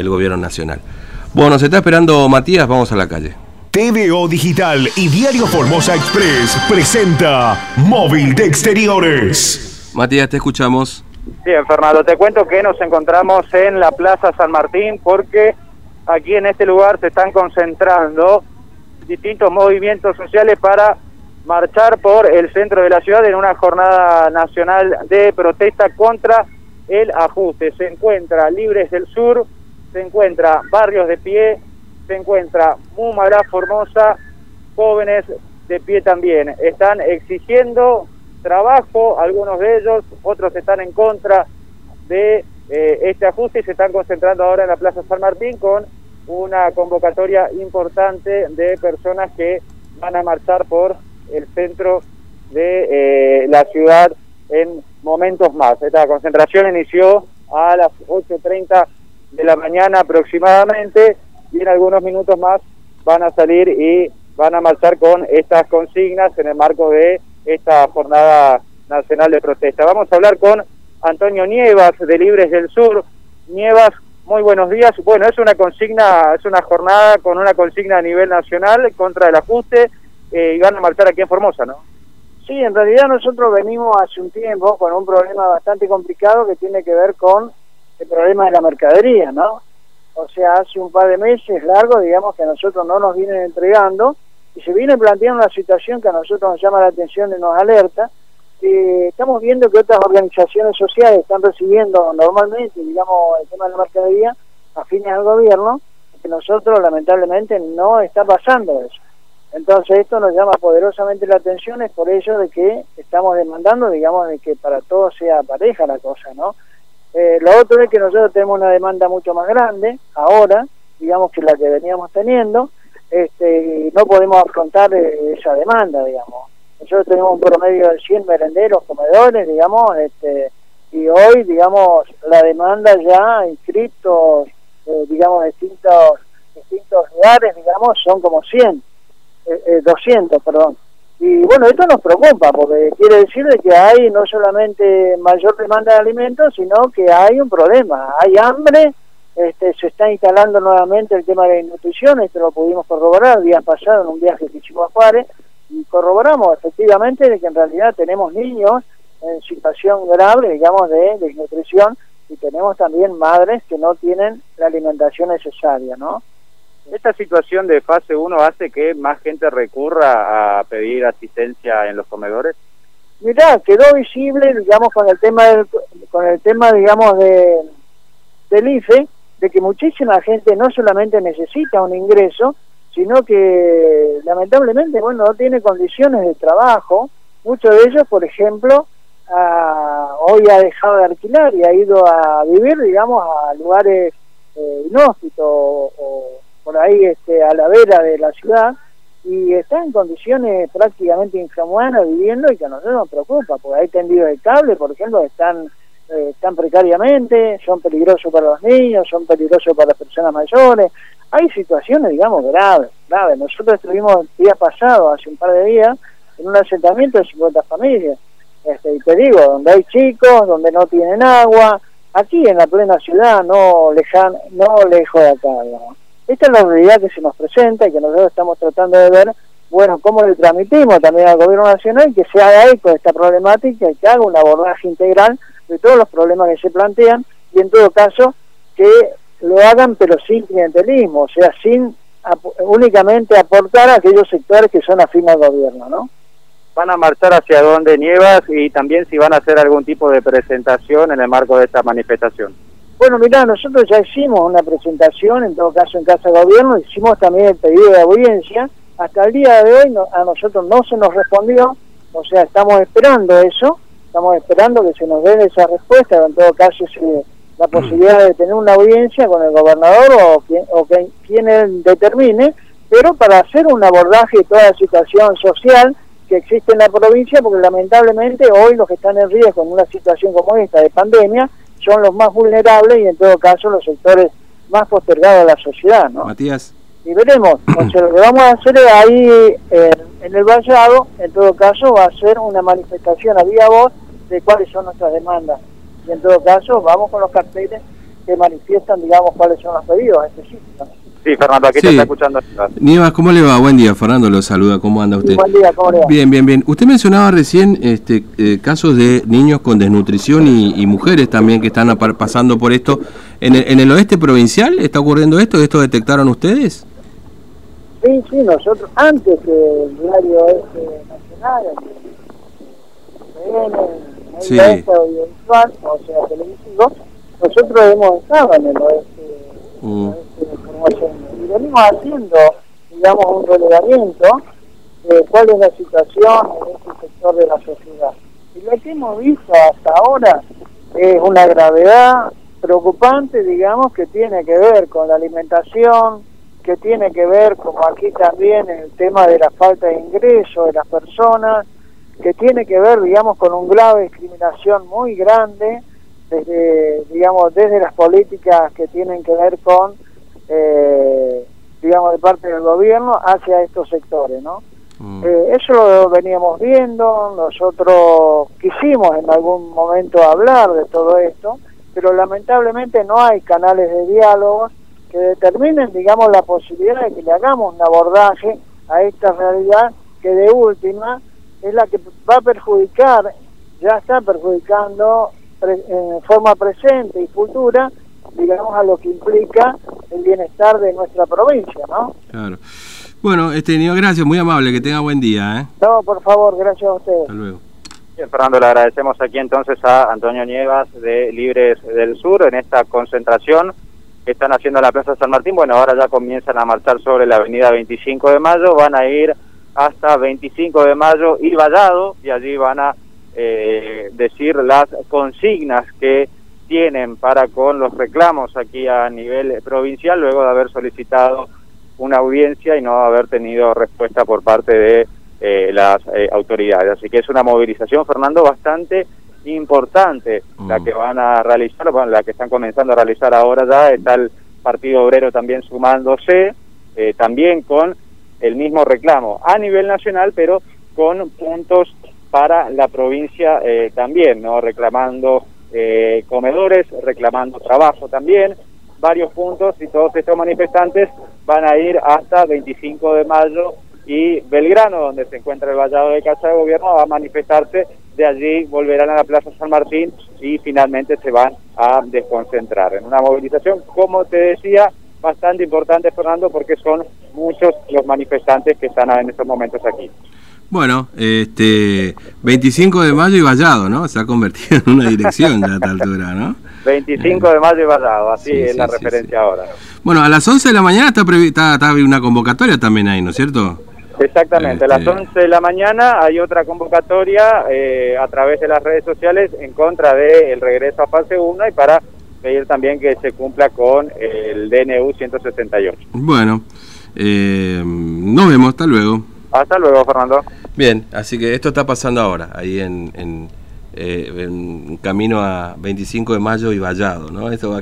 el gobierno nacional. Bueno, se está esperando Matías, vamos a la calle. TVO Digital y Diario Formosa Express presenta Móvil de Exteriores. Matías, te escuchamos. Bien, Fernando, te cuento que nos encontramos en la Plaza San Martín porque aquí en este lugar se están concentrando distintos movimientos sociales para marchar por el centro de la ciudad en una jornada nacional de protesta contra el ajuste. Se encuentra Libres del Sur, se encuentra Barrios de Pie, se encuentra Múmaras, Formosa, Jóvenes de Pie también. Están exigiendo trabajo, algunos de ellos, otros están en contra de este ajuste y se están concentrando ahora en la Plaza San Martín con una convocatoria importante de personas que van a marchar por el centro de la ciudad en momentos más. Esta concentración inició a las 8:30 de la mañana aproximadamente y en algunos minutos más van a salir y van a marchar con estas consignas en el marco de esta jornada nacional de protesta. Vamos a hablar con Antonio Nievas de Libres del Sur. Nievas, muy buenos días. Bueno, es una consigna, es una jornada con una consigna a nivel nacional contra el ajuste y van a marchar aquí en Formosa, ¿no? Sí, en realidad nosotros venimos hace un tiempo con un problema bastante complicado que tiene que ver con el problema de la mercadería, ¿no? O sea, hace un par de meses largos, digamos, que a nosotros no nos vienen entregando y se viene planteando una situación que a nosotros nos llama la atención y nos alerta. Estamos viendo que otras organizaciones sociales están recibiendo normalmente, digamos, el tema de la mercadería a fines del gobierno, que nosotros lamentablemente no está pasando eso. Entonces esto nos llama poderosamente la atención, es por ello de que estamos demandando, digamos, de que para todos sea pareja la cosa, ¿no? Lo otro es que nosotros tenemos una demanda mucho más grande ahora, digamos, que la que veníamos teniendo, y no podemos afrontar esa demanda, digamos. Nosotros tenemos un promedio de 100 merenderos, comedores, digamos, y hoy, digamos, la demanda ya inscriptos, digamos, distintos lugares, digamos, son como 100. 200, perdón. Y bueno, esto nos preocupa porque quiere decir de que hay no solamente mayor demanda de alimentos, sino que hay un problema, hay hambre, se está instalando nuevamente el tema de la nutrición, esto lo pudimos corroborar días pasados en un viaje de Chihuahua, y corroboramos efectivamente de que en realidad tenemos niños en situación grave, digamos, de desnutrición, y tenemos también madres que no tienen la alimentación necesaria, ¿no? ¿Esta situación de fase 1 hace que más gente recurra a pedir asistencia en los comedores? Mirá, quedó visible, digamos, con el tema, digamos, del IFE, de que muchísima gente no solamente necesita un ingreso, sino que lamentablemente, bueno, no tiene condiciones de trabajo. Muchos de ellos, por ejemplo, hoy ha dejado de alquilar y ha ido a vivir, digamos, a lugares inhóspitos o por ahí a la vera de la ciudad, y está en condiciones prácticamente infrahumanas viviendo, y que a nosotros nos preocupa, porque hay tendidos de cable, por ejemplo, están precariamente, son peligrosos para los niños, son peligrosos para las personas mayores. Hay situaciones, digamos, graves. Nosotros estuvimos el día pasado, hace un par de días, en un asentamiento de 50 familias, y te digo, donde hay chicos, donde no tienen agua, aquí en la plena ciudad, no lejos de acá, digamos. Esta es la realidad que se nos presenta y que nosotros estamos tratando de ver, bueno, cómo le transmitimos también al gobierno nacional que se haga eco de esta problemática y que haga un abordaje integral de todos los problemas que se plantean, y en todo caso que lo hagan pero sin clientelismo, o sea, sin únicamente aportar a aquellos sectores que son afines al gobierno, ¿no? ¿Van a marchar hacia dónde, Nievas? Y también si van a hacer algún tipo de presentación en el marco de esta manifestación. Bueno, mirá, nosotros ya hicimos una presentación, en todo caso en Casa de Gobierno, hicimos también el pedido de audiencia, hasta el día de hoy a nosotros no se nos respondió, o sea, estamos esperando eso, estamos esperando que se nos dé esa respuesta, en todo caso la posibilidad de tener una audiencia con el gobernador o quien él determine, pero para hacer un abordaje de toda la situación social que existe en la provincia, porque lamentablemente hoy los que están en riesgo en una situación como esta de pandemia, son los más vulnerables y en todo caso los sectores más postergados de la sociedad, ¿no? Matías. Y veremos, o sea, lo que vamos a hacer ahí en el vallado, en todo caso va a ser una manifestación a viva voz de cuáles son nuestras demandas. Y en todo caso vamos con los carteles que manifiestan, digamos, cuáles son los pedidos específicos. Sí, Fernando, aquí sí. Te está escuchando. Nievas, ¿cómo le va? Buen día, Fernando, lo saluda. ¿Cómo anda usted? Sí, buen día, ¿cómo le va? Bien, bien, bien. Usted mencionaba recién casos de niños con desnutrición y mujeres también que están pasando por esto. ¿En el oeste provincial está ocurriendo esto? ¿Esto detectaron ustedes? Sí, sí, nosotros, antes que el diario nacional, el sí. Oeste audiovisual, o sea, televisivo, nosotros hemos estado en el oeste. Y venimos haciendo, digamos, un relevamiento de cuál es la situación en este sector de la sociedad. Y lo que hemos visto hasta ahora es una gravedad preocupante, digamos, que tiene que ver con la alimentación, que tiene que ver, como aquí también, el tema de la falta de ingreso de las personas, que tiene que ver, digamos, con una grave discriminación muy grande desde, digamos, desde las políticas que tienen que ver con, digamos, de parte del gobierno hacia estos sectores, ¿no? Eso lo veníamos viendo, nosotros quisimos en algún momento hablar de todo esto, pero lamentablemente no hay canales de diálogo que determinen, digamos, la posibilidad de que le hagamos un abordaje a esta realidad que de última es la que va a perjudicar, ya está perjudicando en forma presente y futura, digamos, a lo que implica el bienestar de nuestra provincia, ¿no? Claro. Bueno, Nievas, gracias, muy amable, que tenga buen día, ¿eh? No, por favor, gracias a ustedes. Hasta luego. Bien, Fernando, le agradecemos aquí entonces a Antonio Nievas de Libres del Sur en esta concentración que están haciendo en la Plaza San Martín. Bueno, ahora ya comienzan a marchar sobre la avenida 25 de Mayo, van a ir hasta 25 de Mayo y Vallado, y allí van a decir las consignas que tienen para con los reclamos aquí a nivel provincial, luego de haber solicitado una audiencia y no haber tenido respuesta por parte de las autoridades. Así que es una movilización, Fernando, bastante importante la que van a realizar, bueno, la que están comenzando a realizar ahora ya. Está el Partido Obrero también sumándose, también con el mismo reclamo a nivel nacional, pero con puntos para la provincia también, ¿no? Reclamando comedores, reclamando trabajo también, varios puntos, y todos estos manifestantes van a ir hasta 25 de Mayo y Belgrano, donde se encuentra el vallado de Casa de Gobierno, va a manifestarse, de allí volverán a la Plaza San Martín y finalmente se van a desconcentrar. En una movilización, como te decía, bastante importante, Fernando, porque son muchos los manifestantes que están en estos momentos aquí. Bueno, 25 de Mayo y Vallado, ¿no? Se ha convertido en una dirección ya a esta altura, ¿no? 25 de Mayo y Vallado, así sí, es la referencia sí. Ahora. Bueno, a las 11 de la mañana está una convocatoria también ahí, ¿no es cierto? Exactamente, a las 11 de la mañana hay otra convocatoria a través de las redes sociales en contra del regreso a fase 1 y para pedir también que se cumpla con el DNU 168. Bueno, nos vemos, hasta luego. Hasta luego, Fernando. Bien, así que esto está pasando ahora, ahí en camino a 25 de Mayo y Vallado, ¿no? Esto va a